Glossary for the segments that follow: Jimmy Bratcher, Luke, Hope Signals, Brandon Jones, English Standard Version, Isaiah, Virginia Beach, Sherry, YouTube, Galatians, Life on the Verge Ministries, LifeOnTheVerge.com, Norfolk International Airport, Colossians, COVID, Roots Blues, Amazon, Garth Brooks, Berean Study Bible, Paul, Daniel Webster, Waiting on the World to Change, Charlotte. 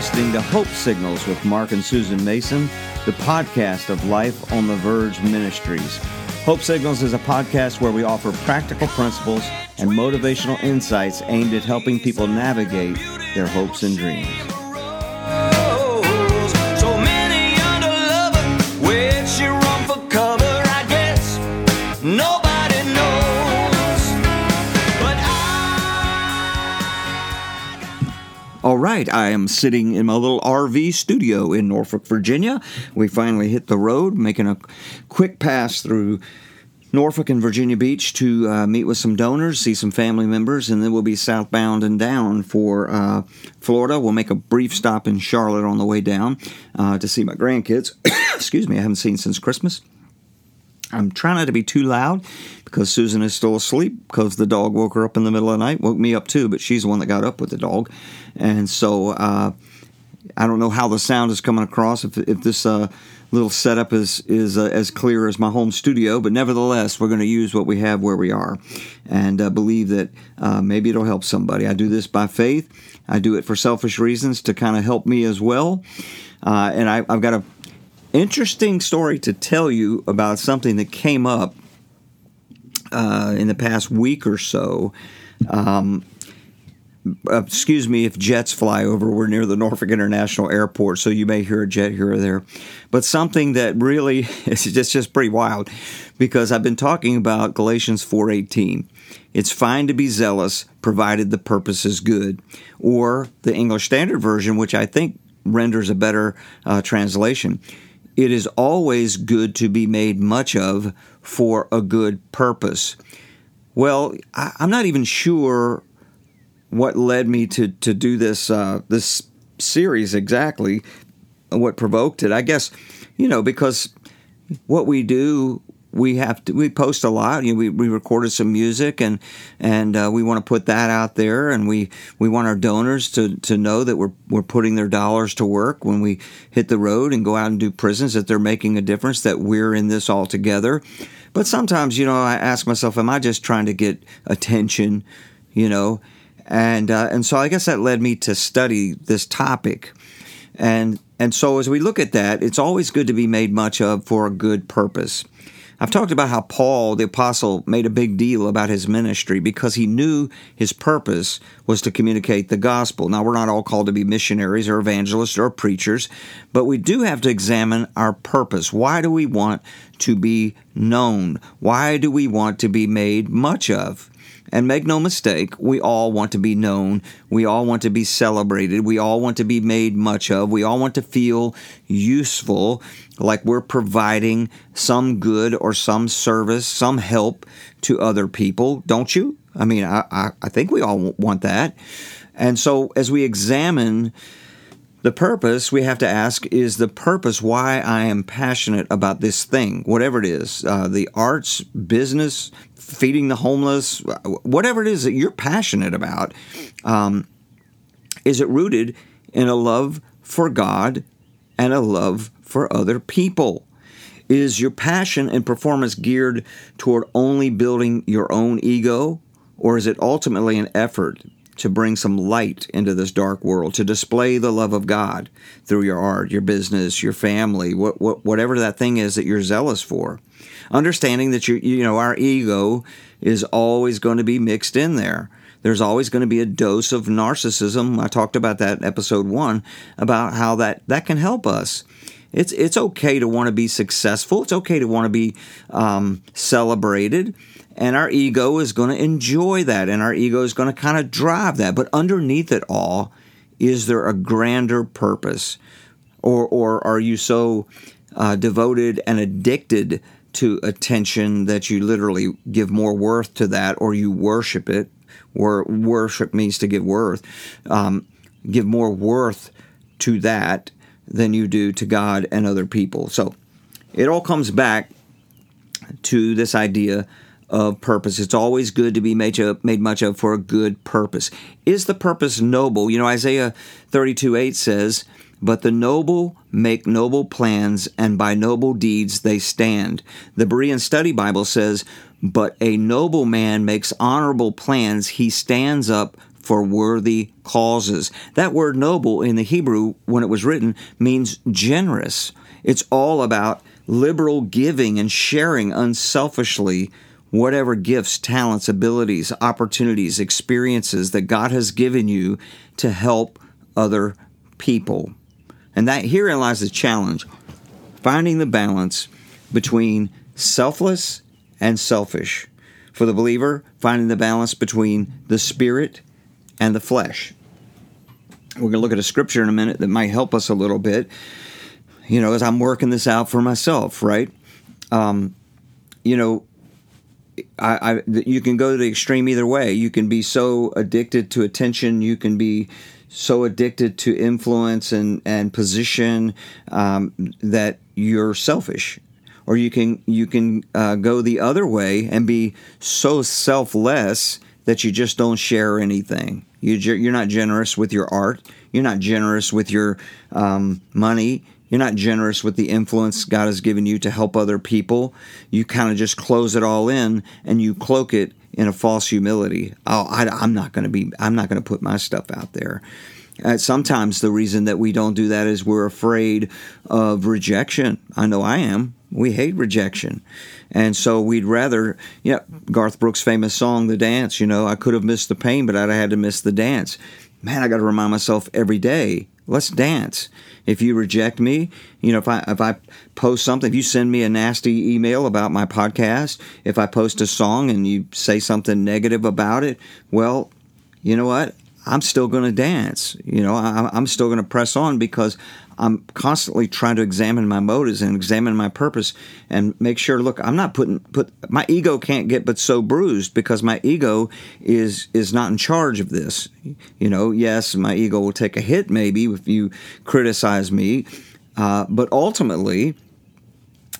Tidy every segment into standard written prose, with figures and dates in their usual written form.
listening to Hope Signals with Mark and Susan Mason, the podcast of Life on the Verge Ministries. Hope Signals is a podcast where we offer practical principles and motivational insights aimed at helping people navigate their hopes and dreams. All right, I am sitting in my little RV studio in Norfolk, Virginia. We finally hit the road, making a quick pass through Norfolk and Virginia Beach to meet with some donors, see some family members, and then we'll be southbound and down for Florida. We'll make a brief stop in Charlotte on the way down to see my grandkids. Excuse me, I haven't seen since Christmas. I'm trying not to be too loud because Susan is still asleep because the dog woke her up in the middle of the night. Woke me up too, but she's the one that got up with the dog. And so I don't know how the sound is coming across, if this little setup is as clear as my home studio. But nevertheless, we're going to use what we have where we are and believe that maybe it'll help somebody. I do this by faith. I do it for selfish reasons to kind of help me as well. And I've got a interesting story to tell you about something that came up in the past week or so. Excuse me if jets fly over. We're near the Norfolk International Airport, so you may hear a jet here or there. But something that really is just pretty wild, because I've been talking about Galatians 4:18. It's fine to be zealous, provided the purpose is good. Or the English Standard Version, which I think renders a better translation. It is always good to be made much of for a good purpose. Well, I'm not even sure what led me to do this this series exactly, what provoked it. I guess, because what we do, we post a lot. We recorded some music and we want to put that out there, and we want our donors to know that we're putting their dollars to work when we hit the road and go out and do prisons, that they're making a difference, that we're in this all together. But sometimes, I ask myself, am I just trying to get attention, And so I guess that led me to study this topic. And so as we look at that, it's always good to be made much of for a good purpose. I've talked about how Paul, the apostle, made a big deal about his ministry because he knew his purpose was to communicate the gospel. Now, we're not all called to be missionaries or evangelists or preachers, but we do have to examine our purpose. Why do we want to be known? Why do we want to be made much of? And make no mistake, we all want to be known. We all want to be celebrated. We all want to be made much of. We all want to feel useful, like we're providing some good or some service, some help to other people, don't you? I mean, I think we all want that. And so as we examine the purpose, we have to ask, is the purpose why I am passionate about this thing, whatever it is, the arts, business, feeding the homeless, whatever it is that you're passionate about, is it rooted in a love for God and a love for other people? Is your passion and performance geared toward only building your own ego, or is it ultimately an effort to bring some light into this dark world, to display the love of God through your art, your business, your family, whatever that thing is that you're zealous for? Understanding that our ego is always going to be mixed in there. There's always going to be a dose of narcissism. I talked about that in episode 1 about how that can help us. It's okay to want to be successful. It's okay to want to be celebrated. And our ego is going to enjoy that, and our ego is going to kind of drive that. But underneath it all, is there a grander purpose? Or are you so devoted and addicted to attention that you literally give more worth to that, or you worship it? Worship means to give worth. Give more worth to that than you do to God and other people. So it all comes back to this idea of purpose. It's always good to be made much of for a good purpose. Is the purpose noble? Isaiah 32:8 says, "But the noble make noble plans, and by noble deeds they stand." The Berean Study Bible says, "But a noble man makes honorable plans. He stands up for worthy causes. That word noble in the Hebrew, when it was written, means generous. It's all about liberal giving and sharing unselfishly whatever gifts, talents, abilities, opportunities, experiences that God has given you to help other people. And that herein lies the challenge, finding the balance between selfless and selfish. For the believer, finding the balance between the spirit and the flesh. We're going to look at a scripture in a minute that might help us a little bit, you know, as I'm working this out for myself, right? You can go to the extreme either way. You can be so addicted to attention. You can be so addicted to influence and position that you're selfish. Or you can go the other way and be so selfless that you just don't share anything. You're not generous with your art. You're not generous with your money. You're not generous with the influence God has given you to help other people. You kind of just close it all in and you cloak it in a false humility. Oh, I'm not going to put my stuff out there. Sometimes the reason that we don't do that is we're afraid of rejection. I know I am. We hate rejection. And so we'd rather, Garth Brooks' famous song, The Dance, I could have missed the pain, but I'd have had to miss the dance. Man, I got to remind myself every day, let's dance. If you reject me, if I post something, if you send me a nasty email about my podcast, if I post a song and you say something negative about it, well, you know what? I'm still going to dance. I'm still going to press on because I'm constantly trying to examine my motives and examine my purpose and make sure, look, I'm not put my ego can't get but so bruised because my ego is not in charge of this. Yes, my ego will take a hit maybe if you criticize me. But ultimately,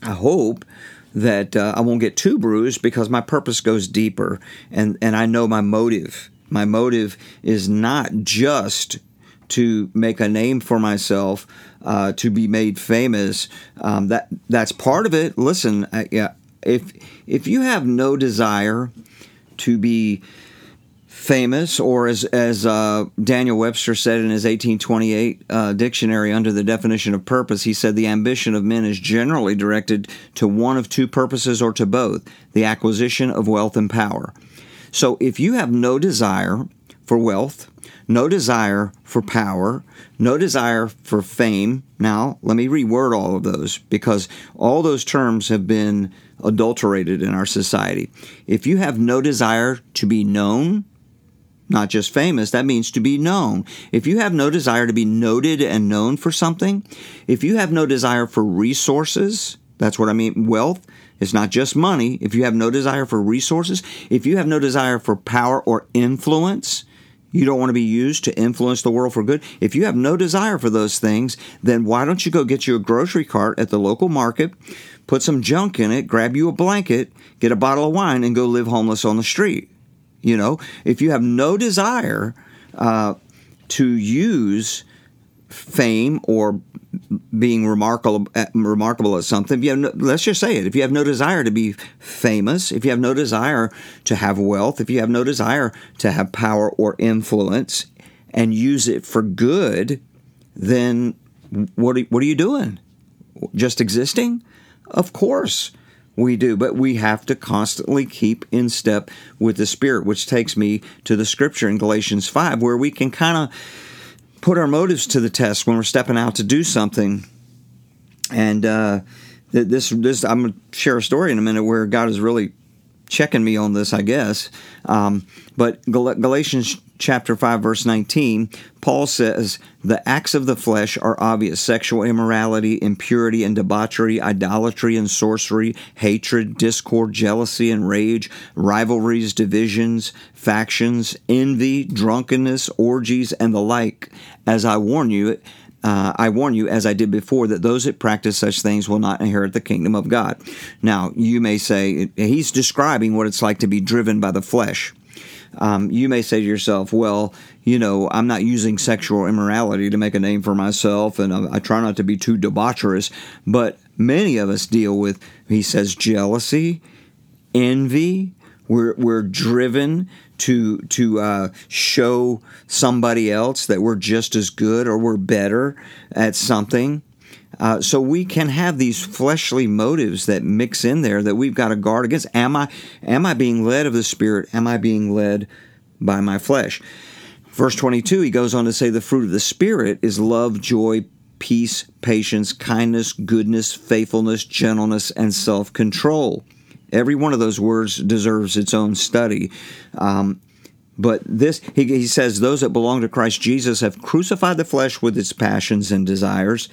I hope that I won't get too bruised because my purpose goes deeper and I know my motive. My motive is not just to make a name for myself, to be made famous. That's part of it. Listen, if you have no desire to be famous, or as Daniel Webster said in his 1828 dictionary under the definition of purpose, he said the ambition of men is generally directed to one of two purposes or to both, the acquisition of wealth and power. So if you have no desire for wealth, no desire for power, no desire for fame, now let me reword all of those because all those terms have been adulterated in our society. If you have no desire to be known, not just famous, that means to be known. If you have no desire to be noted and known for something, if you have no desire for resources, that's what I mean, wealth, it's not just money. If you have no desire for resources, if you have no desire for power or influence, you don't want to be used to influence the world for good. If you have no desire for those things, then why don't you go get you a grocery cart at the local market, put some junk in it, grab you a blanket, get a bottle of wine, and go live homeless on the street? If you have no desire to use fame or being remarkable at something. Let's just say it. If you have no desire to be famous, if you have no desire to have wealth, if you have no desire to have power or influence and use it for good, then what are you doing? Just existing? Of course we do, but we have to constantly keep in step with the Spirit, which takes me to the scripture in Galatians 5 where we can kind of put our motives to the test when we're stepping out to do something. And this I'm going to share a story in a minute where God is really checking me on this, I guess. But Galatians chapter 5, verse 19, Paul says, the acts of the flesh are obvious: sexual immorality, impurity and debauchery, idolatry and sorcery, hatred, discord, jealousy and rage, rivalries, divisions, factions, envy, drunkenness, orgies, and the like. As I warn you, as I did before, that those that practice such things will not inherit the kingdom of God. Now, you may say, he's describing what it's like to be driven by the flesh. You may say to yourself, well, I'm not using sexual immorality to make a name for myself, and I try not to be too debaucherous. But many of us deal with, he says, jealousy, envy, We're driven to show somebody else that we're just as good or we're better at something. So we can have these fleshly motives that mix in there that we've got to guard against. Am I being led of the Spirit? Am I being led by my flesh? Verse 22, he goes on to say, the fruit of the Spirit is love, joy, peace, patience, kindness, goodness, faithfulness, gentleness, and self-control. Every one of those words deserves its own study. But this, he says, those that belong to Christ Jesus have crucified the flesh with its passions and desires.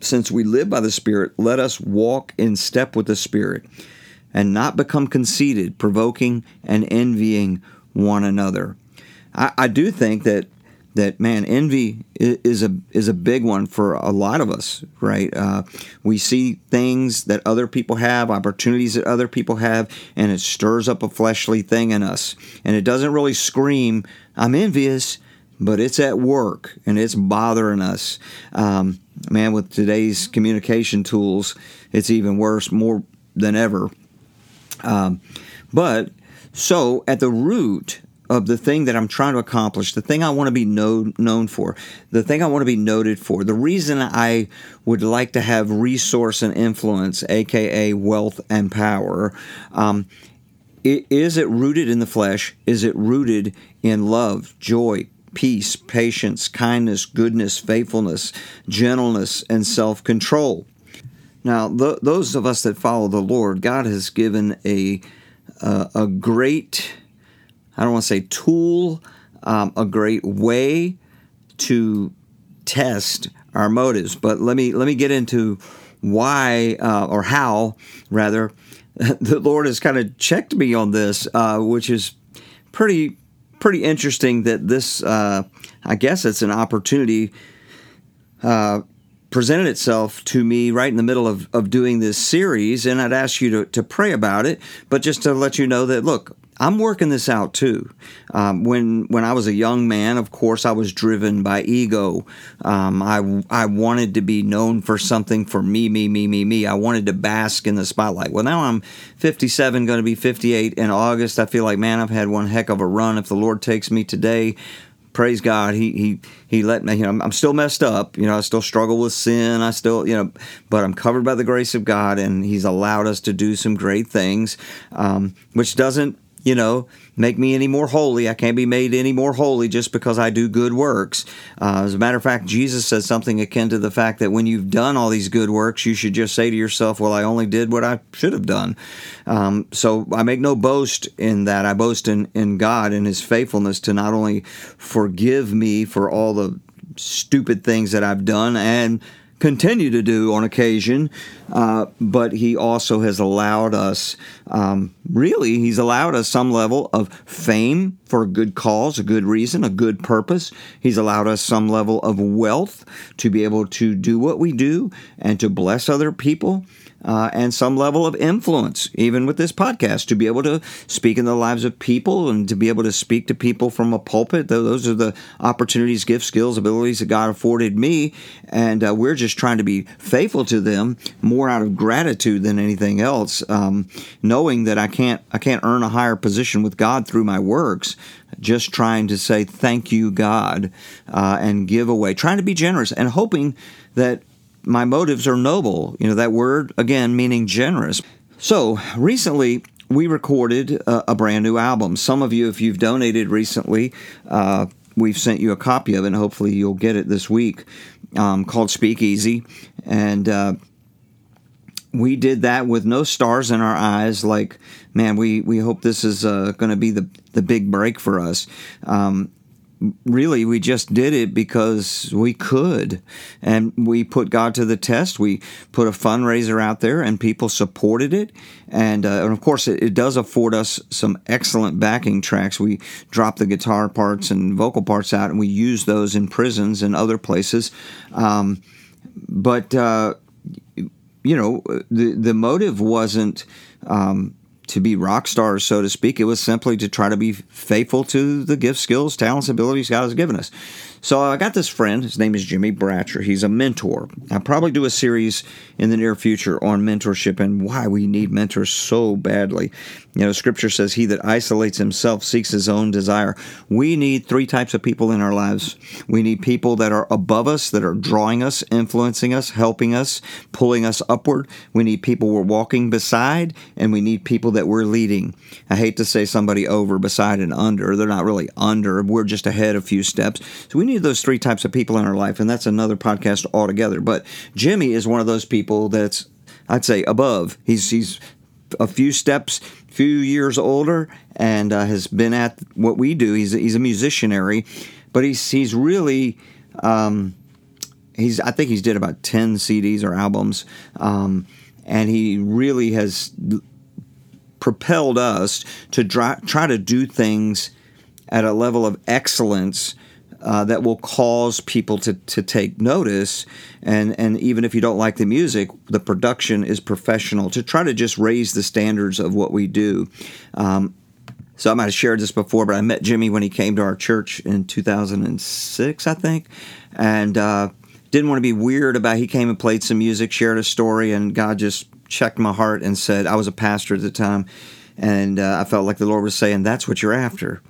Since we live by the Spirit, let us walk in step with the Spirit and not become conceited, provoking and envying one another. I do think that man, envy is a big one for a lot of us, right? We see things that other people have, opportunities that other people have, and it stirs up a fleshly thing in us. And it doesn't really scream, I'm envious, but it's at work and it's bothering us. Man, with today's communication tools, it's even worse, more than ever. But so at the root of the thing that I'm trying to accomplish, the thing I want to be known for, the thing I want to be noted for, the reason I would like to have resource and influence, aka wealth and power, is it rooted in the flesh? Is it rooted in love, joy, peace, patience, kindness, goodness, faithfulness, gentleness, and self-control? Now, those of us that follow the Lord, God has given a great, I don't want to say tool, a great way to test our motives. But let me get into why or how, rather, the Lord has kind of checked me on this, which is pretty interesting that this, I guess it's an opportunity presented itself to me right in the middle of doing this series, and I'd ask you to pray about it, but just to let you know that, look, I'm working this out too. When I was a young man, of course, I was driven by ego. I wanted to be known for something, for me. I wanted to bask in the spotlight. Well, now I'm 57, going to be 58 in August. I feel like, man, I've had one heck of a run. If the Lord takes me today, praise God, He let me. You know, I'm still messed up. You know, I still struggle with sin. I still, you know, but I'm covered by the grace of God, and He's allowed us to do some great things, which doesn't, you know, make me any more holy. I can't be made any more holy just because I do good works. As a matter of fact, Jesus said something akin to the fact that when you've done all these good works, you should just say to yourself, well, I only did what I should have done. So I make no boast in that. I boast in God and His faithfulness to not only forgive me for all the stupid things that I've done and continue to do on occasion, but He also has allowed us, really, He's allowed us some level of fame for a good cause, a good reason, a good purpose. He's allowed us some level of wealth to be able to do what we do and to bless other people, and some level of influence, even with this podcast, to be able to speak in the lives of people and to be able to speak to people from a pulpit. Those are the opportunities, gifts, skills, abilities that God afforded me, and we're just trying to be faithful to them more out of gratitude than anything else, knowing that I can't earn a higher position with God through my works. Just trying to say thank you, God, and give away, trying to be generous and hoping that my motives are noble. You know, that word, again, meaning generous. So recently, we recorded a brand new album. Some of you, if you've donated recently, we've sent you a copy of it, and hopefully you'll get it this week, called Speakeasy. And we did that with no stars in our eyes, like, man, we hope this is going to be the big break for us. Really, we just did it because we could, and we put God to the test. We put a fundraiser out there, and people supported it, and of course, it does afford us some excellent backing tracks. We dropped the guitar parts and vocal parts out, and we use those in prisons and other places, but you know, the motive wasn't to be rock stars, so to speak. It was simply to try to be faithful to the gifts, skills, talents, abilities God has given us. So I got this friend, his name is Jimmy Bratcher. He's a mentor. I'll probably do a series in the near future on mentorship and why we need mentors so badly. You know, Scripture says, he that isolates himself seeks his own desire. We need three types of people in our lives. We need people that are above us, that are drawing us, influencing us, helping us, pulling us upward. We need people we're walking beside, and we need people that we're leading. I hate to say somebody over, beside, and under. They're not really under. We're just ahead a few steps. So we need those three types of people in our life, and that's another podcast altogether. But Jimmy is one of those people that's, I'd say, above. He's a few steps, few years older, and has been at what we do. He's a musicianary, but he's really I think he's did about 10 CDs or albums, and he really has propelled us to try to do things at a level of excellence that will cause people to take notice, and even if you don't like the music, the production is professional, to try to just raise the standards of what we do. So I might have shared this before, but I met Jimmy when he came to our church in 2006, I think, and didn't want to be weird about it. He came and played some music, shared a story, and God just checked my heart and said, I was a pastor at the time, and I felt like the Lord was saying, that's what you're after.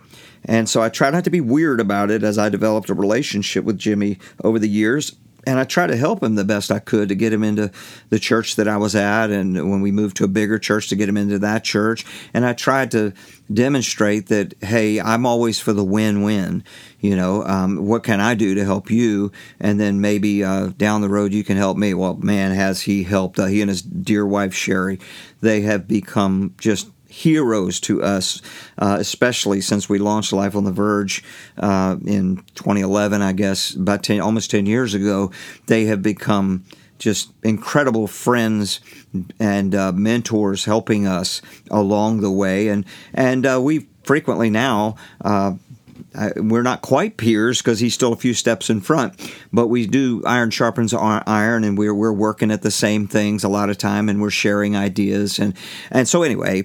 And so I tried not to be weird about it as I developed a relationship with Jimmy over the years. And I tried to help him the best I could to get him into the church that I was at. And when we moved to a bigger church, to get him into that church. And I tried to demonstrate that, hey, I'm always for the win-win. You know, what can I do to help you? And then maybe down the road you can help me. Well, man, has he helped. He and his dear wife, Sherry, they have become just heroes to us, especially since we launched Life on the Verge in 2011, I guess, about almost 10 years ago. They have become just incredible friends and mentors, helping us along the way. And we frequently now, we're not quite peers because he's still a few steps in front, but we do, iron sharpens iron, and we're working at the same things a lot of time, and we're sharing ideas. And so anyway,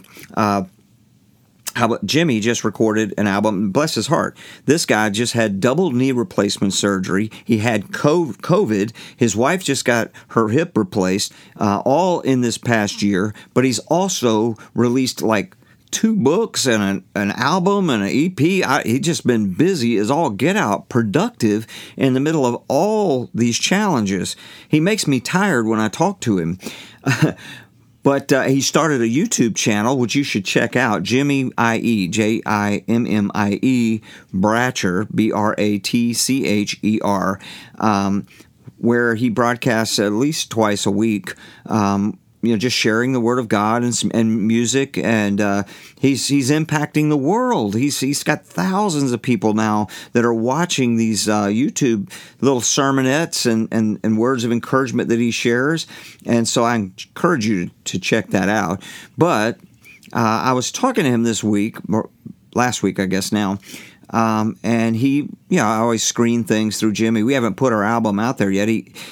Jimmy just recorded an album, bless his heart. This guy just had double knee replacement surgery. He had COVID. His wife just got her hip replaced, all in this past year, but he's also released like 2 books and an album and an EP. He's just been busy as all get out, productive in the middle of all these challenges. He makes me tired when I talk to him. But he started a YouTube channel, which you should check out, Jimmy I.E., J-I-M-M-I-E, Bratcher, B-R-A-T-C-H-E-R, where he broadcasts at least twice a week, you know, just sharing the Word of God and music, and he's impacting the world. He's got thousands of people now that are watching these YouTube little sermonettes and words of encouragement that he shares, and so I encourage you to check that out. But I was talking to him this week, or last week, I guess now, and he, you know, I always screen things through Jimmy. We haven't put our album out there yet.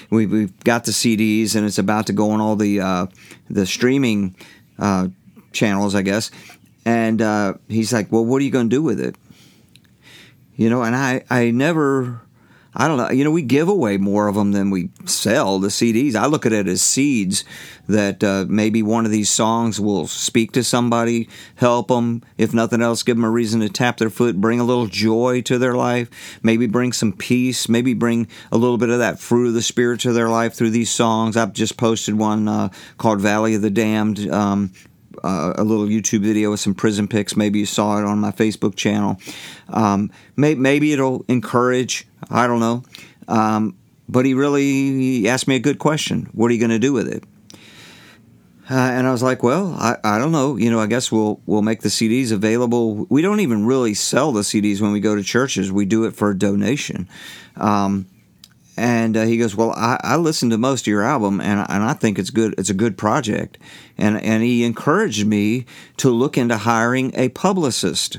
We've got the CDs, and it's about to go on all the streaming channels, I guess. And he's like, well, what are you going to do with it? You know, and I don't know. You know, we give away more of them than we sell the CDs. I look at it as seeds that maybe one of these songs will speak to somebody, help them. If nothing else, give them a reason to tap their foot, bring a little joy to their life, maybe bring some peace, maybe bring a little bit of that fruit of the Spirit to their life through these songs. I've just posted one called Valley of the Damned, a little YouTube video with some prison pics. Maybe you saw it on my Facebook channel. Maybe it'll encourage, I don't know. But he asked me a good question. What are you going to do with it? And I was like, well, I don't know. You know, I guess we'll make the CDs available. We don't even really sell the CDs when we go to churches. We do it for a donation. And he goes, well, I listened to most of your album, and I think it's good. It's a good project. And he encouraged me to look into hiring a publicist.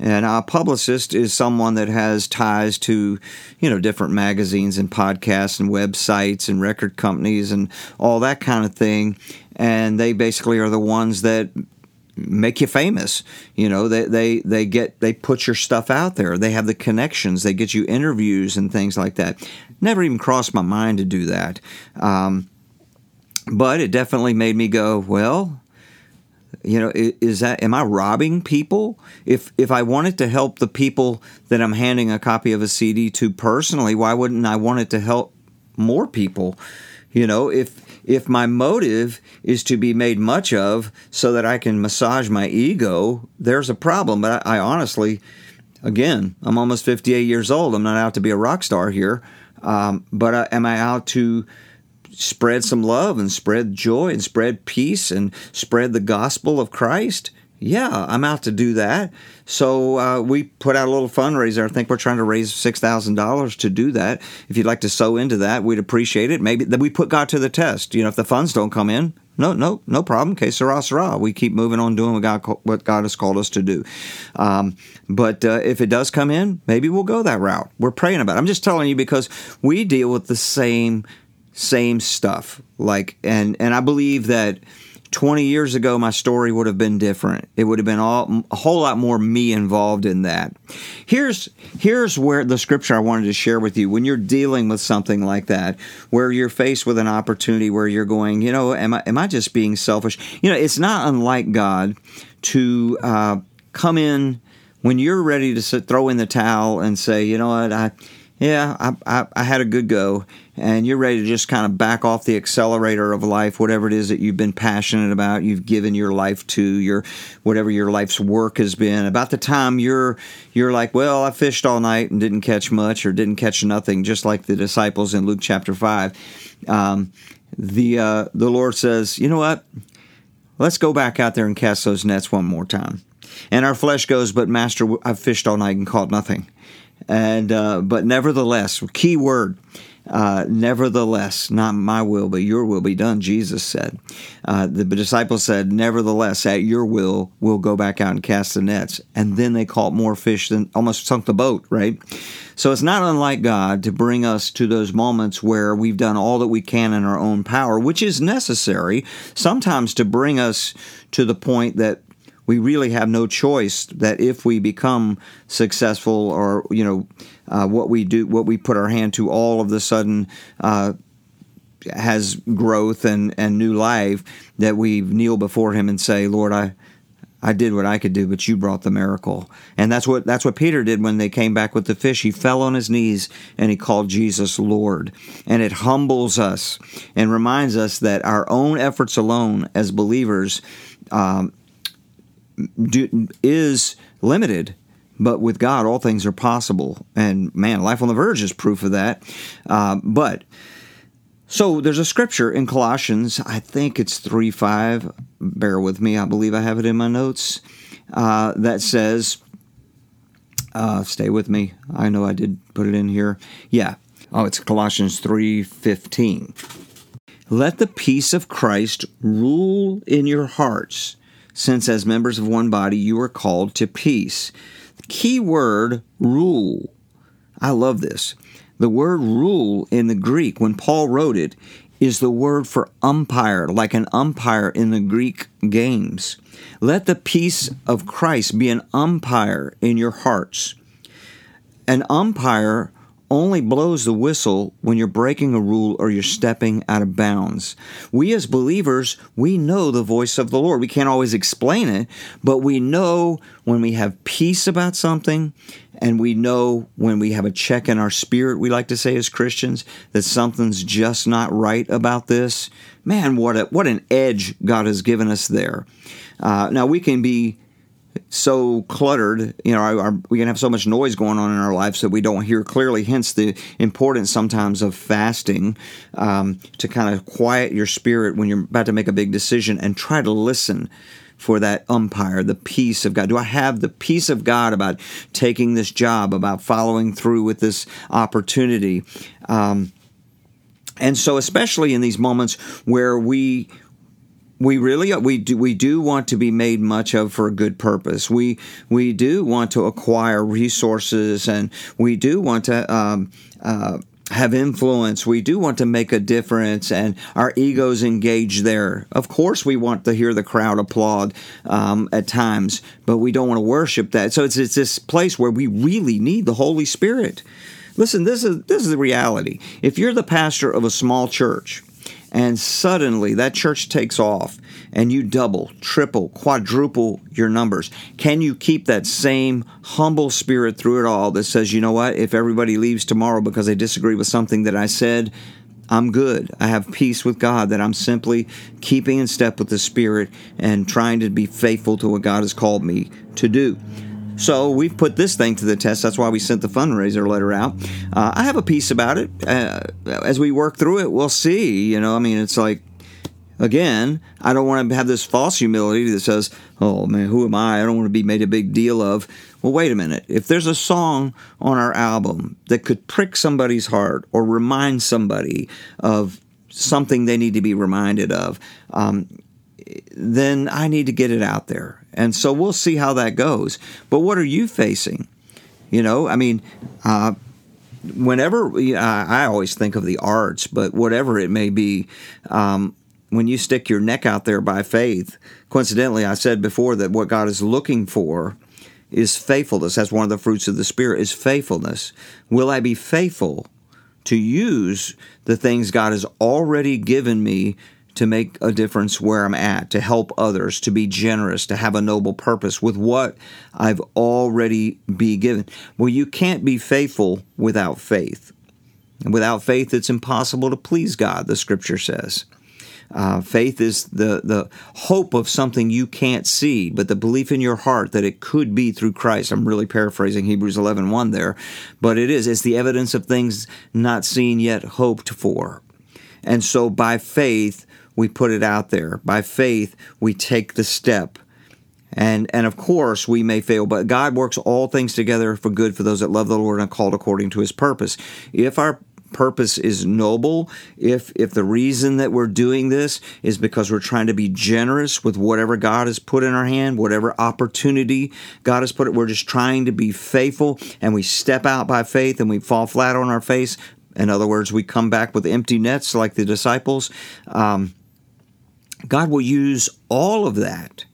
And a publicist is someone that has ties to, you know, different magazines and podcasts and websites and record companies and all that kind of thing. And they basically are the ones that make you famous. You know, they put your stuff out there. They have the connections. They get you interviews and things like that. Never even crossed my mind to do that. But it definitely made me go, well, you know, is that, am I robbing people? If I wanted to help the people that I'm handing a copy of a CD to personally, why wouldn't I want it to help more people? You know, if my motive is to be made much of so that I can massage my ego, there's a problem. But I honestly, again, I'm almost 58 years old. I'm not out to be a rock star here. But am I out to spread some love and spread joy and spread peace and spread the gospel of Christ? Yeah, I'm out to do that. So we put out a little fundraiser. I think we're trying to raise $6,000 to do that. If you'd like to sow into that, we'd appreciate it. Maybe we put God to the test. You know, if the funds don't come in, no problem. Que sera, sera. We keep moving on doing what God has called us to do. But if it does come in, maybe we'll go that route. We're praying about it. I'm just telling you because we deal with the same stuff. And I believe that 20 years ago, my story would have been different. It would have been a whole lot more me involved in that. Here's where the scripture I wanted to share with you. When you're dealing with something like that, where you're faced with an opportunity where you're going, you know, am I just being selfish? You know, it's not unlike God to come in when you're ready to throw in the towel and say, you know what, I had a good go, and you're ready to just kind of back off the accelerator of life, whatever it is that you've been passionate about, you've given your life to, your whatever your life's work has been. About the time you're like, well, I fished all night and didn't catch much or didn't catch nothing, just like the disciples in Luke chapter 5. The Lord says, you know what? Let's go back out there and cast those nets one more time. And our flesh goes, but Master, I've fished all night and caught nothing. But nevertheless, key word, nevertheless, not my will, but your will be done, Jesus said. The disciples said, nevertheless, at your will, we'll go back out and cast the nets. And then they caught more fish than almost sunk the boat, right? So it's not unlike God to bring us to those moments where we've done all that we can in our own power, which is necessary sometimes to bring us to the point that we really have no choice, that if we become successful or, you know, what we do, what we put our hand to all of a sudden has growth and new life, that we kneel before him and say, Lord, I did what I could do, but you brought the miracle. And that's what Peter did when they came back with the fish. He fell on his knees and he called Jesus Lord. And it humbles us and reminds us that our own efforts alone as believers is limited, but with God, all things are possible. And man, Life on the Verge is proof of that. So there's a scripture in Colossians, I think it's 3:5. Bear with me. I believe I have it in my notes that says, stay with me. I know I did put it in here. Yeah. Oh, it's Colossians 3:15. Let the peace of Christ rule in your hearts, since as members of one body you are called to peace. Key word, rule. I love this. The word rule in the Greek, when Paul wrote it, is the word for umpire, like an umpire in the Greek games. Let the peace of Christ be an umpire in your hearts. An umpire only blows the whistle when you're breaking a rule or you're stepping out of bounds. We as believers, we know the voice of the Lord. We can't always explain it, but we know when we have peace about something, and we know when we have a check in our spirit, we like to say as Christians, that something's just not right about this. Man, what an edge God has given us there. Now, we can be so cluttered, you know, we can have so much noise going on in our lives that we don't hear clearly, hence the importance sometimes of fasting to kind of quiet your spirit when you're about to make a big decision and try to listen for that umpire, the peace of God. Do I have the peace of God about taking this job, about following through with this opportunity? And so especially in these moments where we do want to be made much of for a good purpose. We do want to acquire resources, and we do want to have influence. We do want to make a difference, and our egos engage there. Of course, we want to hear the crowd applaud at times, but we don't want to worship that. So it's this place where we really need the Holy Spirit. Listen, this is the reality. If you're the pastor of a small church, and suddenly that church takes off, and you double, triple, quadruple your numbers, can you keep that same humble spirit through it all that says, you know what, if everybody leaves tomorrow because they disagree with something that I said, I'm good. I have peace with God that I'm simply keeping in step with the Spirit and trying to be faithful to what God has called me to do. So we've put this thing to the test. That's why we sent the fundraiser letter out. I have a piece about it. As we work through it, we'll see. You know, I mean, it's like, again, I don't want to have this false humility that says, oh, man, who am I? I don't want to be made a big deal of. Well, wait a minute. If there's a song on our album that could prick somebody's heart or remind somebody of something they need to be reminded of, then I need to get it out there. And so we'll see how that goes. But what are you facing? You know, I mean, I always think of the arts, but whatever it may be, when you stick your neck out there by faith, coincidentally, I said before that what God is looking for is faithfulness. That's one of the fruits of the Spirit, is faithfulness. Will I be faithful to use the things God has already given me to make a difference where I'm at, to help others, to be generous, to have a noble purpose with what I've already been given? Well, you can't be faithful without faith. And without faith, it's impossible to please God, the Scripture says. Faith is the hope of something you can't see, but the belief in your heart that it could be through Christ. I'm really paraphrasing Hebrews 11:1 there, but it is. It's the evidence of things not seen yet hoped for. And so by faith, we put it out there. By faith, we take the step. And of course, we may fail, but God works all things together for good for those that love the Lord and are called according to His purpose. If our purpose is noble, if the reason that we're doing this is because we're trying to be generous with whatever God has put in our hand, whatever opportunity God has put, we're just trying to be faithful, and we step out by faith and we fall flat on our face. In other words, we come back with empty nets like the disciples. God will use all of that.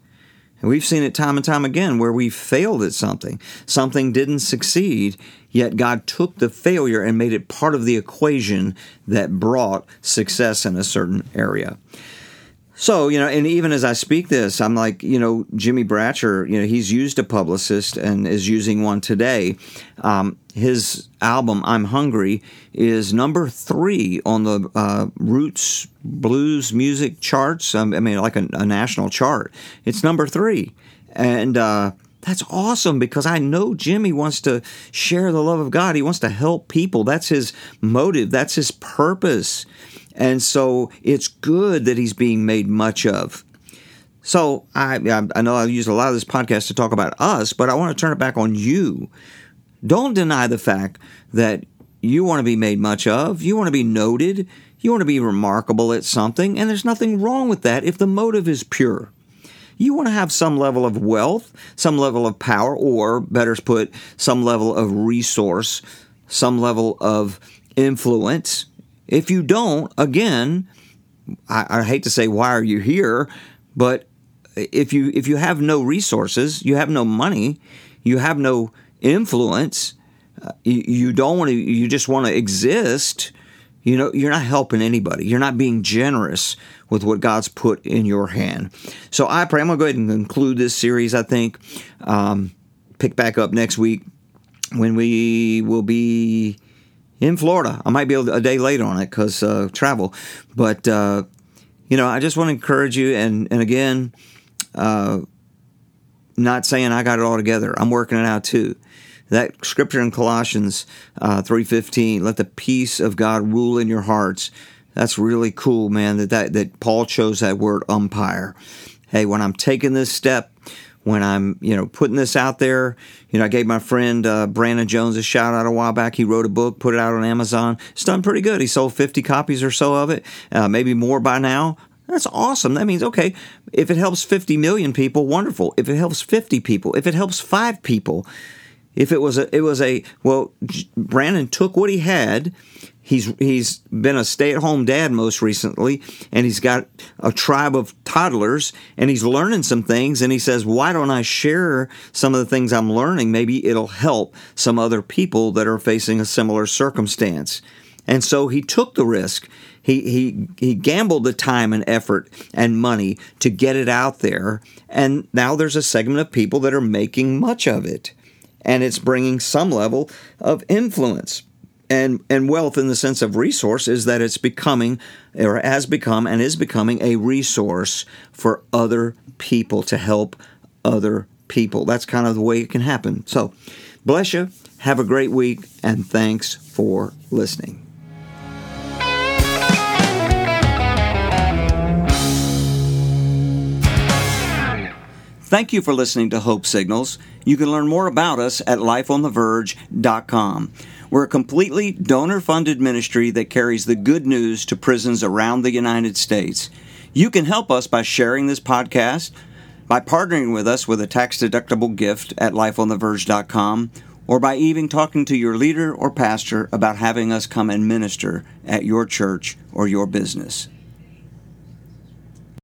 And we've seen it time and time again where we failed at something. Something didn't succeed, yet God took the failure and made it part of the equation that brought success in a certain area. So, you know, and even as I speak this, I'm like, you know, Jimmy Bratcher, you know, he's used a publicist and is using one today. His album, I'm Hungry, is number 3 on the Roots Blues music charts. I mean, like a national chart. It's number 3. And that's awesome, because I know Jimmy wants to share the love of God. He wants to help people. That's his motive. That's his purpose. And so it's good that he's being made much of. So I know I used a lot of this podcast to talk about us, but I want to turn it back on you. Don't deny the fact that you want to be made much of. You want to be noted. You want to be remarkable at something. And there's nothing wrong with that if the motive is pure. You want to have some level of wealth, some level of power, or better put, some level of resource, some level of influence. If you don't, again, I hate to say, why are you here? But if you have no resources, you have no money, you have no influence, you don't want to. You just want to exist. You know, you're not helping anybody. You're not being generous with what God's put in your hand. So I pray. I'm going to go ahead and conclude this series. I think pick back up next week when we will be in Florida. I might be a day late on it because travel. But, you know, I just want to encourage you. And again, not saying I got it all together. I'm working it out too. That scripture in Colossians 3:15, let the peace of God rule in your hearts. That's really cool, man, that Paul chose that word umpire. Hey, when I'm taking this step, when I'm, you know, putting this out there, you know, I gave my friend Brandon Jones a shout out a while back. He wrote a book, put it out on Amazon. It's done pretty good. He sold 50 copies or so of it, maybe more by now. That's awesome. That means, okay, if it helps 50 million people, wonderful. If it helps 50 people, if it helps 5 people, if it was a, well, Brandon took what he had He's been a stay-at-home dad most recently, and he's got a tribe of toddlers, and he's learning some things, and he says, why don't I share some of the things I'm learning? Maybe it'll help some other people that are facing a similar circumstance. And so he took the risk. He gambled the time and effort and money to get it out there, and now there's a segment of people that are making much of it, and it's bringing some level of influence. And wealth in the sense of resource is that it's becoming, or has become and is becoming, a resource for other people to help other people. That's kind of the way it can happen. So, bless you, have a great week, and thanks for listening. Thank you for listening to Hope Signals. You can learn more about us at LifeOnTheVerge.com. We're a completely donor-funded ministry that carries the good news to prisons around the United States. You can help us by sharing this podcast, by partnering with us with a tax-deductible gift at LifeOnTheVerge.com, or by even talking to your leader or pastor about having us come and minister at your church or your business.